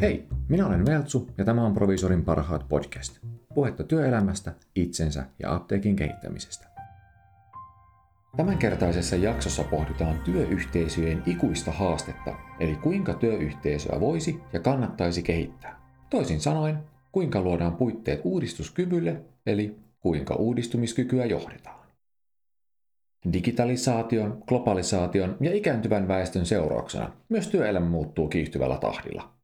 Hei, minä olen Veltsu ja tämä on Provisorin parhaat podcast. Puhetta työelämästä, itsensä ja apteekin kehittämisestä. Tämänkertaisessa jaksossa pohditaan työyhteisöjen ikuista haastetta, eli kuinka työyhteisöä voisi ja kannattaisi kehittää. Toisin sanoen, kuinka luodaan puitteet uudistuskyvylle, eli kuinka uudistumiskykyä johdetaan. Digitalisaation, globalisaation ja ikääntyvän väestön seurauksena myös työelämä muuttuu kiihtyvällä tahdilla.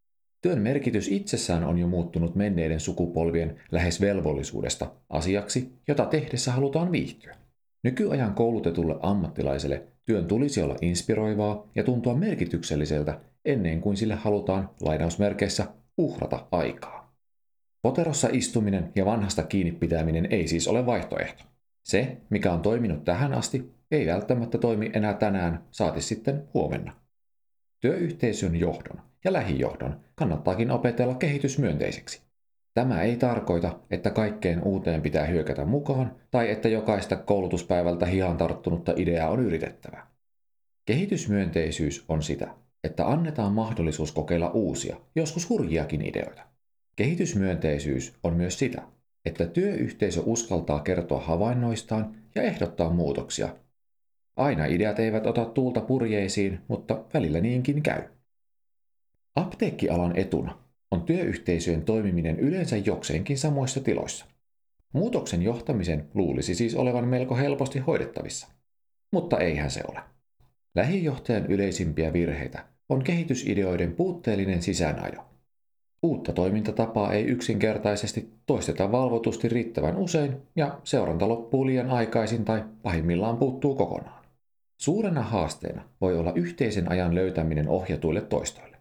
Työn merkitys itsessään on jo muuttunut menneiden sukupolvien lähes velvollisuudesta asiaksi, jota tehdessä halutaan viihtyä. Nykyajan koulutetulle ammattilaiselle työn tulisi olla inspiroivaa ja tuntua merkitykselliseltä ennen kuin sille halutaan lainausmerkeissä uhrata aikaa. Poterossa istuminen ja vanhasta kiinni pitäminen ei siis ole vaihtoehto. Se, mikä on toiminut tähän asti, ei välttämättä toimi enää tänään, saati sitten huomenna. Työyhteisön johdon ja lähijohdon kannattaakin opetella kehitysmyönteiseksi. Tämä ei tarkoita, että kaikkeen uuteen pitää hyökätä mukaan tai että jokaista koulutuspäivältä hihaan tarttunutta ideaa on yritettävä. Kehitysmyönteisyys on sitä, että annetaan mahdollisuus kokeilla uusia, joskus hurjiakin ideoita. Kehitysmyönteisyys on myös sitä, että työyhteisö uskaltaa kertoa havainnoistaan ja ehdottaa muutoksia. Aina ideat eivät ota tuulta purjeisiin, mutta välillä niinkin käy. Apteekkialan etuna on työyhteisöjen toimiminen yleensä jokseenkin samoissa tiloissa. Muutoksen johtamisen luulisi siis olevan melko helposti hoidettavissa, mutta eihän se ole. Lähijohtajan yleisimpiä virheitä on kehitysideoiden puutteellinen sisäänajo. Uutta toimintatapaa ei yksinkertaisesti toisteta valvotusti riittävän usein ja seuranta loppuu liian aikaisin tai pahimmillaan puuttuu kokonaan. Suurena haasteena voi olla yhteisen ajan löytäminen ohjatuille toistoille.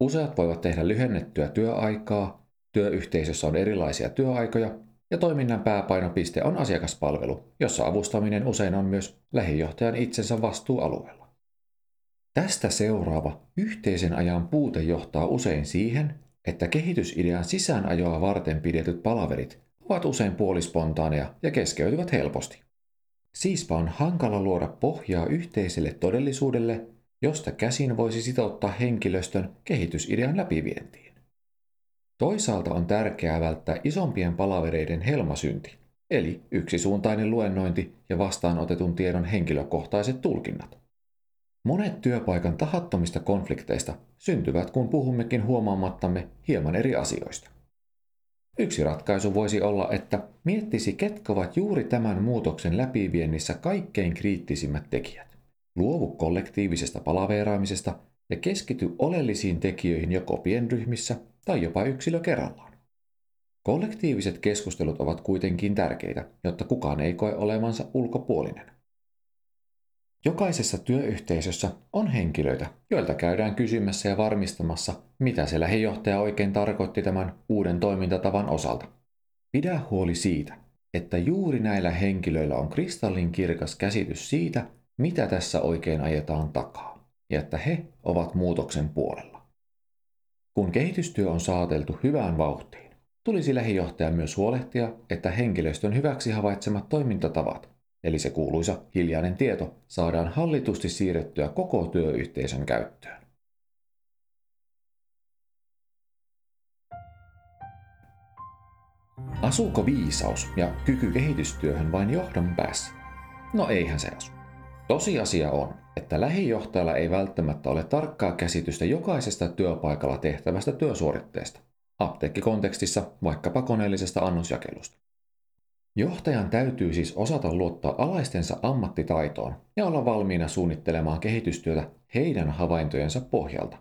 Useat voivat tehdä lyhennettyä työaikaa, työyhteisössä on erilaisia työaikoja ja toiminnan pääpainopiste on asiakaspalvelu, jossa avustaminen usein on myös lähijohtajan itsensä vastuualueella. Tästä seuraava yhteisen ajan puute johtaa usein siihen, että kehitysidean sisäänajoa varten pidetyt palaverit ovat usein puolispontaaneja ja keskeytyvät helposti. Siispä on hankala luoda pohjaa yhteiselle todellisuudelle, josta käsin voisi sitouttaa henkilöstön kehitysidean läpivientiin. Toisaalta on tärkeää välttää isompien palavereiden helmasynti, eli yksisuuntainen luennointi ja vastaanotetun tiedon henkilökohtaiset tulkinnat. Monet työpaikan tahattomista konflikteista syntyvät, kun puhummekin huomaamattamme hieman eri asioista. Yksi ratkaisu voisi olla, että miettisi, ketkä ovat juuri tämän muutoksen läpiviennissä kaikkein kriittisimmät tekijät. Luovu kollektiivisesta palaveeraamisesta ja keskity oleellisiin tekijöihin joko pienryhmissä tai jopa yksilö kerrallaan. Kollektiiviset keskustelut ovat kuitenkin tärkeitä, jotta kukaan ei koe olevansa ulkopuolinen. Jokaisessa työyhteisössä on henkilöitä, joilta käydään kysymässä ja varmistamassa, mitä se lähijohtaja oikein tarkoitti tämän uuden toimintatavan osalta. Pidä huoli siitä, että juuri näillä henkilöillä on kristallinkirkas käsitys siitä, mitä tässä oikein ajetaan takaa, ja että he ovat muutoksen puolella. Kun kehitystyö on saateltu hyvään vauhtiin, tulisi lähijohtajan myös huolehtia, että henkilöstön hyväksi havaitsemat toimintatavat, eli se kuuluisa hiljainen tieto, saadaan hallitusti siirrettyä koko työyhteisön käyttöön. Asuuko viisaus ja kyky kehitystyöhön vain johdon päässä? No eihän se asu. Tosiasia on, että lähijohtajalla ei välttämättä ole tarkkaa käsitystä jokaisesta työpaikalla tehtävästä työsuoritteesta, apteekkikontekstissa vaikkapa koneellisesta annosjakelusta. Johtajan täytyy siis osata luottaa alaistensa ammattitaitoon ja olla valmiina suunnittelemaan kehitystyötä heidän havaintojensa pohjalta.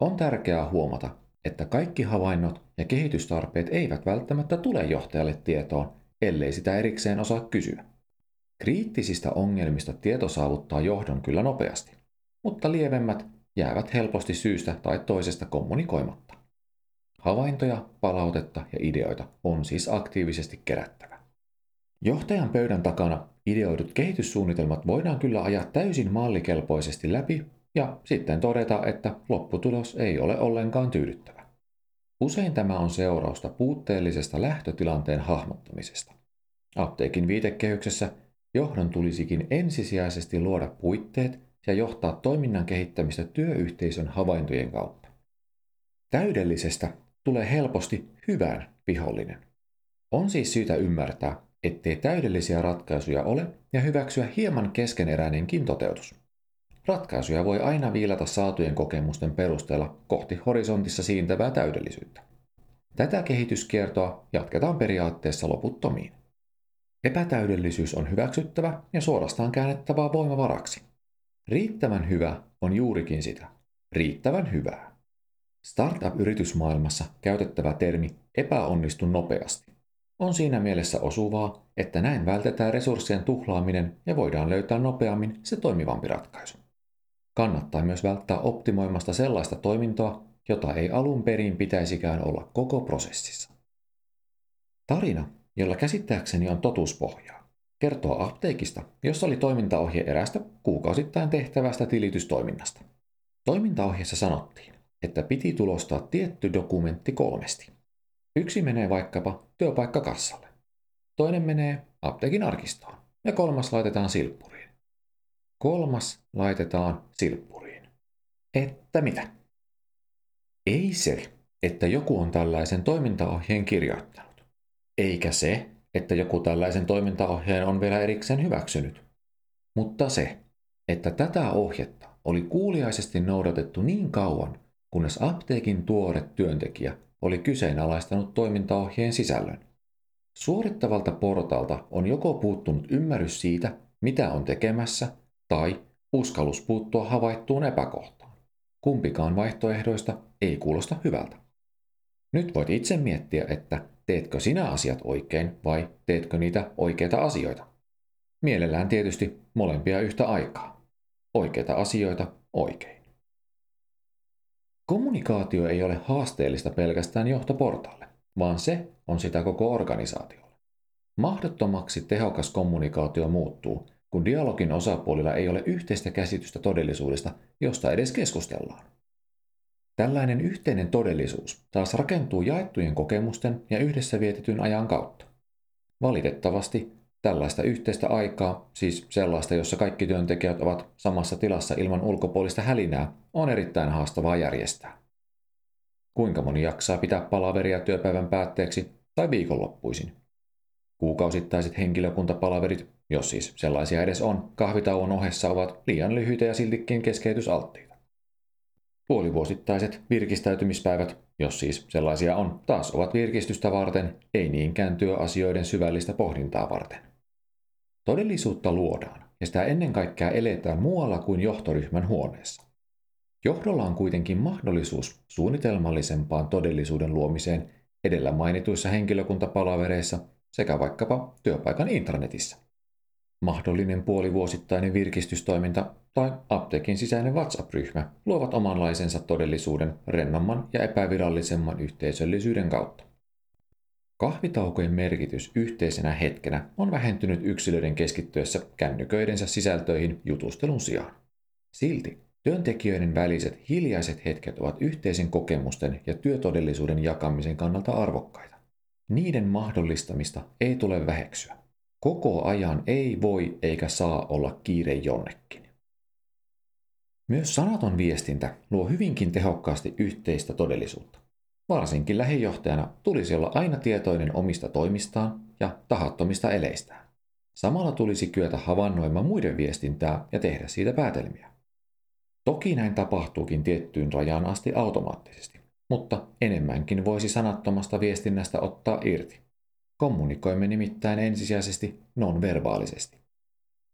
On tärkeää huomata, että kaikki havainnot ja kehitystarpeet eivät välttämättä tule johtajalle tietoon, ellei sitä erikseen osaa kysyä. Kriittisistä ongelmista tieto saavuttaa johdon kyllä nopeasti, mutta lievemmät jäävät helposti syystä tai toisesta kommunikoimatta. Havaintoja, palautetta ja ideoita on siis aktiivisesti kerättävä. Johtajan pöydän takana ideoidut kehityssuunnitelmat voidaan kyllä ajaa täysin mallikelpoisesti läpi ja sitten todeta, että lopputulos ei ole ollenkaan tyydyttävä. Usein tämä on seurausta puutteellisesta lähtötilanteen hahmottamisesta. Apteekin viitekehyksessä johdon tulisikin ensisijaisesti luoda puitteet ja johtaa toiminnan kehittämistä työyhteisön havaintojen kautta. Täydellisestä tulee helposti hyvän vihollinen. On siis syytä ymmärtää, ettei täydellisiä ratkaisuja ole ja hyväksyä hieman keskeneräinenkin toteutus. Ratkaisuja voi aina viilata saatujen kokemusten perusteella kohti horisontissa siintävää täydellisyyttä. Tätä kehityskiertoa jatketaan periaatteessa loputtomiin. Epätäydellisyys on hyväksyttävä ja suorastaan käännettävää voimavaraksi. Riittävän hyvä on juurikin sitä. Riittävän hyvää. Startup-yritysmaailmassa käytettävä termi epäonnistu nopeasti on siinä mielessä osuvaa, että näin vältetään resurssien tuhlaaminen ja voidaan löytää nopeammin se toimivampi ratkaisu. Kannattaa myös välttää optimoimasta sellaista toimintoa, jota ei alun perin pitäisikään olla koko prosessissa. Tarina, jolla käsittääkseni on totuuspohjaa, kertoo apteekista, jossa oli toimintaohje erästä kuukausittain tehtävästä tilitystoiminnasta. Toimintaohjeessa sanottiin, että piti tulostaa tietty dokumentti 3. Yksi menee vaikkapa työpaikkakassalle, toinen menee apteekin arkistoon ja 3. laitetaan silppuriin. 3. laitetaan silppuriin. Että mitä? Ei se, että joku on tällaisen toimintaohjeen kirjoittanut. Eikä se, että joku tällaisen toimintaohjeen on vielä erikseen hyväksynyt. Mutta se, että tätä ohjetta oli kuuliaisesti noudatettu niin kauan, kunnes apteekin tuore työntekijä oli kyseenalaistanut toimintaohjeen sisällön. Suorittavalta portaalta on joko puuttunut ymmärrys siitä, mitä on tekemässä, tai uskallus puuttua havaittuun epäkohtaan. Kumpikaan vaihtoehdoista ei kuulosta hyvältä. Nyt voit itse miettiä, että teetkö sinä asiat oikein vai teetkö niitä oikeita asioita. Mielellään tietysti molempia yhtä aikaa. Oikeita asioita oikein. Kommunikaatio ei ole haasteellista pelkästään johtoportaalle, vaan se on sitä koko organisaatiolle. Mahdottomaksi tehokas kommunikaatio muuttuu, kun dialogin osapuolilla ei ole yhteistä käsitystä todellisuudesta, josta edes keskustellaan. Tällainen yhteinen todellisuus taas rakentuu jaettujen kokemusten ja yhdessä vietetyn ajan kautta. Valitettavasti tällaista yhteistä aikaa, siis sellaista, jossa kaikki työntekijät ovat samassa tilassa ilman ulkopuolista hälinää, on erittäin haastavaa järjestää. Kuinka moni jaksaa pitää palaveria työpäivän päätteeksi tai viikonloppuisin? Kuukausittaiset henkilökuntapalaverit, jos siis sellaisia edes on, kahvitauon ohessa ovat liian lyhyitä ja siltikin keskeytysalttiita. Puolivuosittaiset virkistäytymispäivät, jos siis sellaisia on, taas ovat virkistystä varten, ei niinkään työasioiden syvällistä pohdintaa varten. Todellisuutta luodaan ja sitä ennen kaikkea eletään muualla kuin johtoryhmän huoneessa. Johdolla on kuitenkin mahdollisuus suunnitelmallisempaan todellisuuden luomiseen edellä mainituissa henkilökuntapalavereissa sekä vaikkapa työpaikan intranetissä. Mahdollinen puolivuosittainen virkistystoiminta tai apteekin sisäinen WhatsApp-ryhmä luovat omanlaisensa todellisuuden rennomman ja epävirallisemman yhteisöllisyyden kautta. Kahvitaukojen merkitys yhteisenä hetkenä on vähentynyt yksilöiden keskittyessä kännyköidensä sisältöihin jutustelun sijaan. Silti työntekijöiden väliset hiljaiset hetket ovat yhteisen kokemusten ja työtodellisuuden jakamisen kannalta arvokkaita. Niiden mahdollistamista ei tule väheksyä. Koko ajan ei voi eikä saa olla kiire jonnekin. Myös sanaton viestintä luo hyvinkin tehokkaasti yhteistä todellisuutta. Varsinkin lähijohtajana tulisi olla aina tietoinen omista toimistaan ja tahattomista eleistään. Samalla tulisi kyetä havainnoimaan muiden viestintää ja tehdä siitä päätelmiä. Toki näin tapahtuukin tiettyyn rajaan asti automaattisesti, mutta enemmänkin voisi sanattomasta viestinnästä ottaa irti. Kommunikoimme nimittäin ensisijaisesti non-verbaalisesti.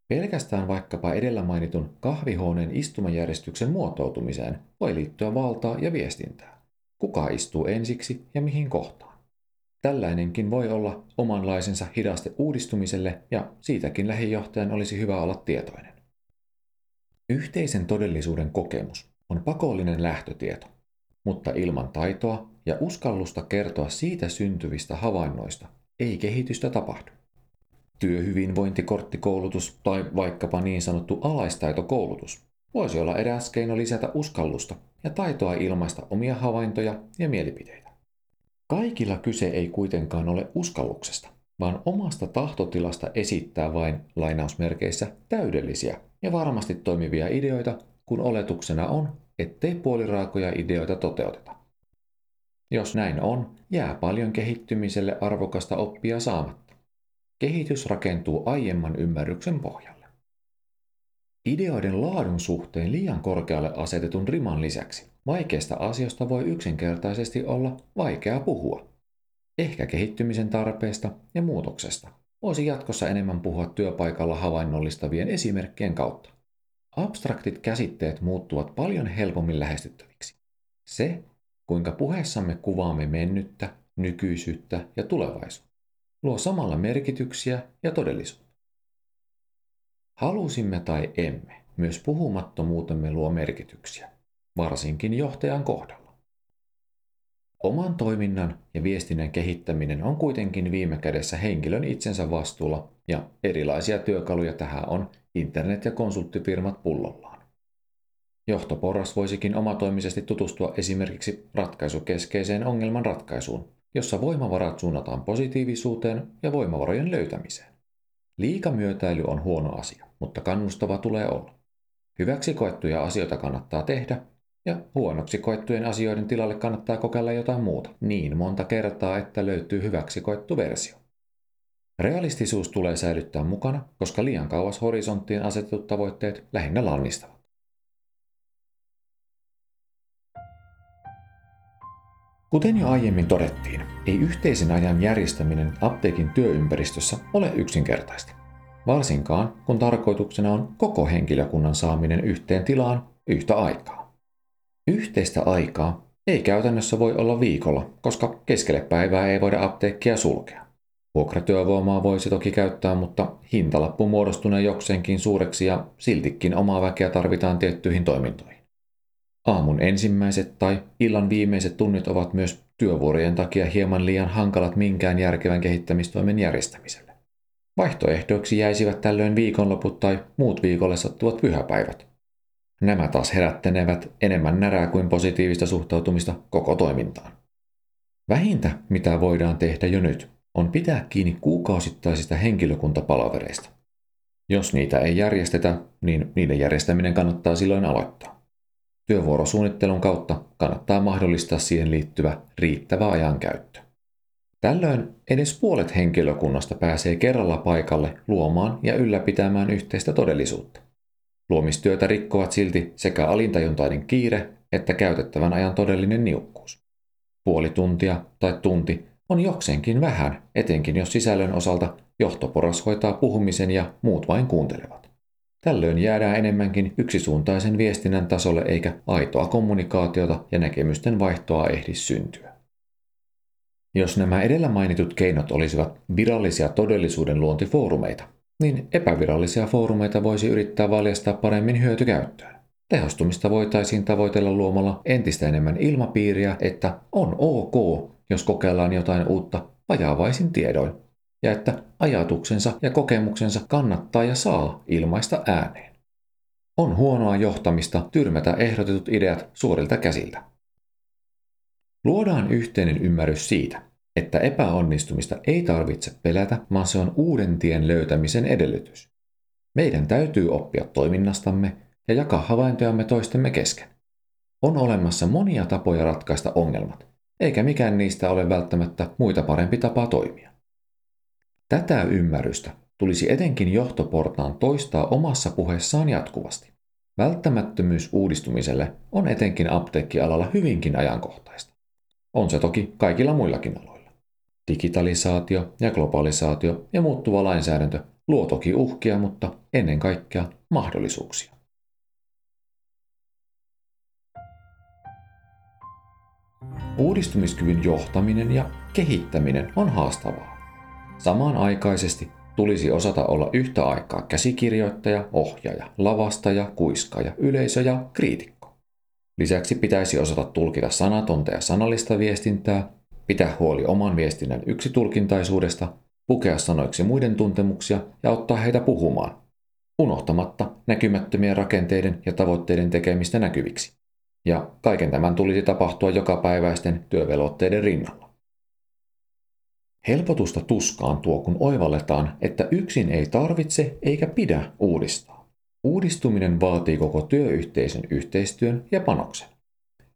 Pelkästään vaikkapa edellä mainitun kahvihuoneen istumajärjestyksen muotoutumiseen voi liittyä valtaa ja viestintää. Kuka istuu ensiksi ja mihin kohtaan? Tällainenkin voi olla omanlaisensa hidaste uudistumiselle ja siitäkin lähijohtajan olisi hyvä olla tietoinen. Yhteisen todellisuuden kokemus on pakollinen lähtötieto, mutta ilman taitoa ja uskallusta kertoa siitä syntyvistä havainnoista ei kehitystä tapahdu. Työhyvinvointikorttikoulutus tai vaikkapa niin sanottu alaistaitokoulutus voisi olla eräs keino lisätä uskallusta ja taitoa ilmaista omia havaintoja ja mielipiteitä. Kaikilla kyse ei kuitenkaan ole uskalluksesta, vaan omasta tahtotilasta esittää vain lainausmerkeissä täydellisiä ja varmasti toimivia ideoita, kun oletuksena on, ettei puoliraakoja ideoita toteuteta. Jos näin on, jää paljon kehittymiselle arvokasta oppia saamatta. Kehitys rakentuu aiemman ymmärryksen pohjalle. Ideoiden laadun suhteen liian korkealle asetetun riman lisäksi vaikeasta asiasta voi yksinkertaisesti olla vaikea puhua. Ehkä kehittymisen tarpeesta ja muutoksesta voisi jatkossa enemmän puhua työpaikalla havainnollistavien esimerkkien kautta. Abstraktit käsitteet muuttuvat paljon helpommin lähestyttäviksi. Se, kuinka puheessamme kuvaamme mennyttä, nykyisyyttä ja tulevaisuutta, luo samalla merkityksiä ja todellisuutta. Halusimme tai emme, myös puhumattomuutemme luo merkityksiä, varsinkin johtajan kohdalla. Oman toiminnan ja viestinnän kehittäminen on kuitenkin viime kädessä henkilön itsensä vastuulla, ja erilaisia työkaluja tähän on internet- ja konsulttifirmat pullollaan. Johtoporras voisikin omatoimisesti tutustua esimerkiksi ratkaisukeskeiseen ongelmanratkaisuun, jossa voimavarat suunnataan positiivisuuteen ja voimavarojen löytämiseen. Liikamyötäily on huono asia, mutta kannustava tulee olla. Hyväksi koettuja asioita kannattaa tehdä, ja huonoksi koettujen asioiden tilalle kannattaa kokeilla jotain muuta niin monta kertaa, että löytyy hyväksi koettu versio. Realistisuus tulee säilyttää mukana, koska liian kauas horisonttiin asetetut tavoitteet lähinnä lannistavat. Kuten jo aiemmin todettiin, ei yhteisen ajan järjestäminen apteekin työympäristössä ole yksinkertaista. Varsinkaan, kun tarkoituksena on koko henkilökunnan saaminen yhteen tilaan yhtä aikaa. Yhteistä aikaa ei käytännössä voi olla viikolla, koska keskelle päivää ei voida apteekkia sulkea. Vuokratyövoimaa voisi toki käyttää, mutta hintalappu muodostunee jokseenkin suureksi ja siltikin omaa väkeä tarvitaan tiettyihin toimintoihin. Aamun ensimmäiset tai illan viimeiset tunnit ovat myös työvuorojen takia hieman liian hankalat minkään järkevän kehittämistoimen järjestämiselle. Vaihtoehdoiksi jäisivät tällöin viikonloput tai muut viikolle sattuvat pyhäpäivät. Nämä taas herättenevät enemmän närää kuin positiivista suhtautumista koko toimintaan. Vähintä, mitä voidaan tehdä jo nyt, on pitää kiinni kuukausittaisista henkilökuntapalavereista. Jos niitä ei järjestetä, niin niiden järjestäminen kannattaa silloin aloittaa. Työvuorosuunnittelun kautta kannattaa mahdollistaa siihen liittyvä riittävä ajankäyttö. Tällöin edes puolet henkilökunnasta pääsee kerralla paikalle luomaan ja ylläpitämään yhteistä todellisuutta. Luomistyötä rikkovat silti sekä alintajuntainen kiire että käytettävän ajan todellinen niukkuus. Puoli tuntia tai tunti on jokseenkin vähän, etenkin jos sisällön osalta johtoporras hoitaa puhumisen ja muut vain kuuntelevat. Tällöin jäädään enemmänkin yksisuuntaisen viestinnän tasolle eikä aitoa kommunikaatiota ja näkemysten vaihtoa ehdi syntyä. Jos nämä edellä mainitut keinot olisivat virallisia todellisuuden luontifoorumeita, niin epävirallisia foorumeita voisi yrittää valjastaa paremmin hyötykäyttöön. Tehostumista voitaisiin tavoitella luomalla entistä enemmän ilmapiiriä, että on ok, jos kokeillaan jotain uutta vajaavaisin tiedoin, ja että ajatuksensa ja kokemuksensa kannattaa ja saa ilmaista ääneen. On huonoa johtamista tyrmätä ehdotetut ideat suorilta käsiltä. Luodaan yhteinen ymmärrys siitä, että epäonnistumista ei tarvitse pelätä, vaan se on uuden tien löytämisen edellytys. Meidän täytyy oppia toiminnastamme ja jakaa havaintojamme toistemme kesken. On olemassa monia tapoja ratkaista ongelmat, eikä mikään niistä ole välttämättä muita parempi tapa toimia. Tätä ymmärrystä tulisi etenkin johtoportaan toistaa omassa puheessaan jatkuvasti. Välttämättömyys uudistumiselle on etenkin apteekkialalla hyvinkin ajankohtaista. On se toki kaikilla muillakin aloilla. Digitalisaatio ja globalisaatio ja muuttuva lainsäädäntö luo toki uhkia, mutta ennen kaikkea mahdollisuuksia. Uudistumiskyvyn johtaminen ja kehittäminen on haastavaa. Samanaikaisesti tulisi osata olla yhtä aikaa käsikirjoittaja, ohjaaja, lavastaja, kuiskaaja, yleisö ja kriitikko. Lisäksi pitäisi osata tulkita sanatonta ja sanallista viestintää, pitää huoli oman viestinnän yksitulkintaisuudesta, pukea sanoiksi muiden tuntemuksia ja ottaa heitä puhumaan, unohtamatta näkymättömien rakenteiden ja tavoitteiden tekemistä näkyviksi. Ja kaiken tämän tulisi tapahtua jokapäiväisten työvelvoitteiden rinnalla. Helpotusta tuskaan tuo, kun oivalletaan, että yksin ei tarvitse eikä pidä uudistaa. Uudistuminen vaatii koko työyhteisön yhteistyön ja panoksen.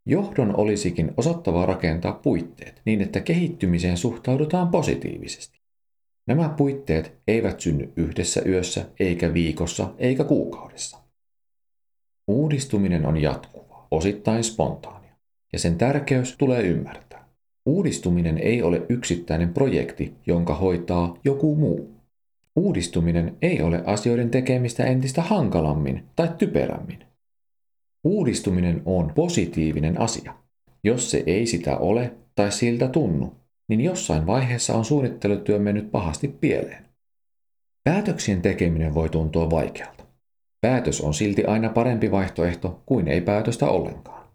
Johdon olisikin osattava rakentaa puitteet niin, että kehittymiseen suhtaudutaan positiivisesti. Nämä puitteet eivät synny yhdessä yössä, eikä viikossa, eikä kuukaudessa. Uudistuminen on jatkuvaa, osittain spontaania, ja sen tärkeys tulee ymmärtää. Uudistuminen ei ole yksittäinen projekti, jonka hoitaa joku muu. Uudistuminen ei ole asioiden tekemistä entistä hankalammin tai typerämmin. Uudistuminen on positiivinen asia. Jos se ei sitä ole tai siltä tunnu, niin jossain vaiheessa on suunnittelutyö mennyt pahasti pieleen. Päätöksien tekeminen voi tuntua vaikealta. Päätös on silti aina parempi vaihtoehto kuin ei päätöstä ollenkaan.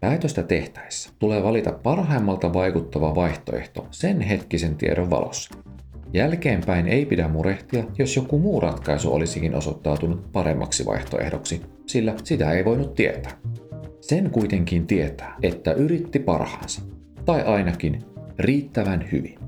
Päätöstä tehtäessä tulee valita parhaimmalta vaikuttava vaihtoehto sen hetkisen tiedon valossa. Jälkeenpäin ei pidä murehtia, jos joku muu ratkaisu olisikin osoittautunut paremmaksi vaihtoehdoksi, sillä sitä ei voinut tietää. Sen kuitenkin tietää, että yritti parhaansa, tai ainakin riittävän hyvin.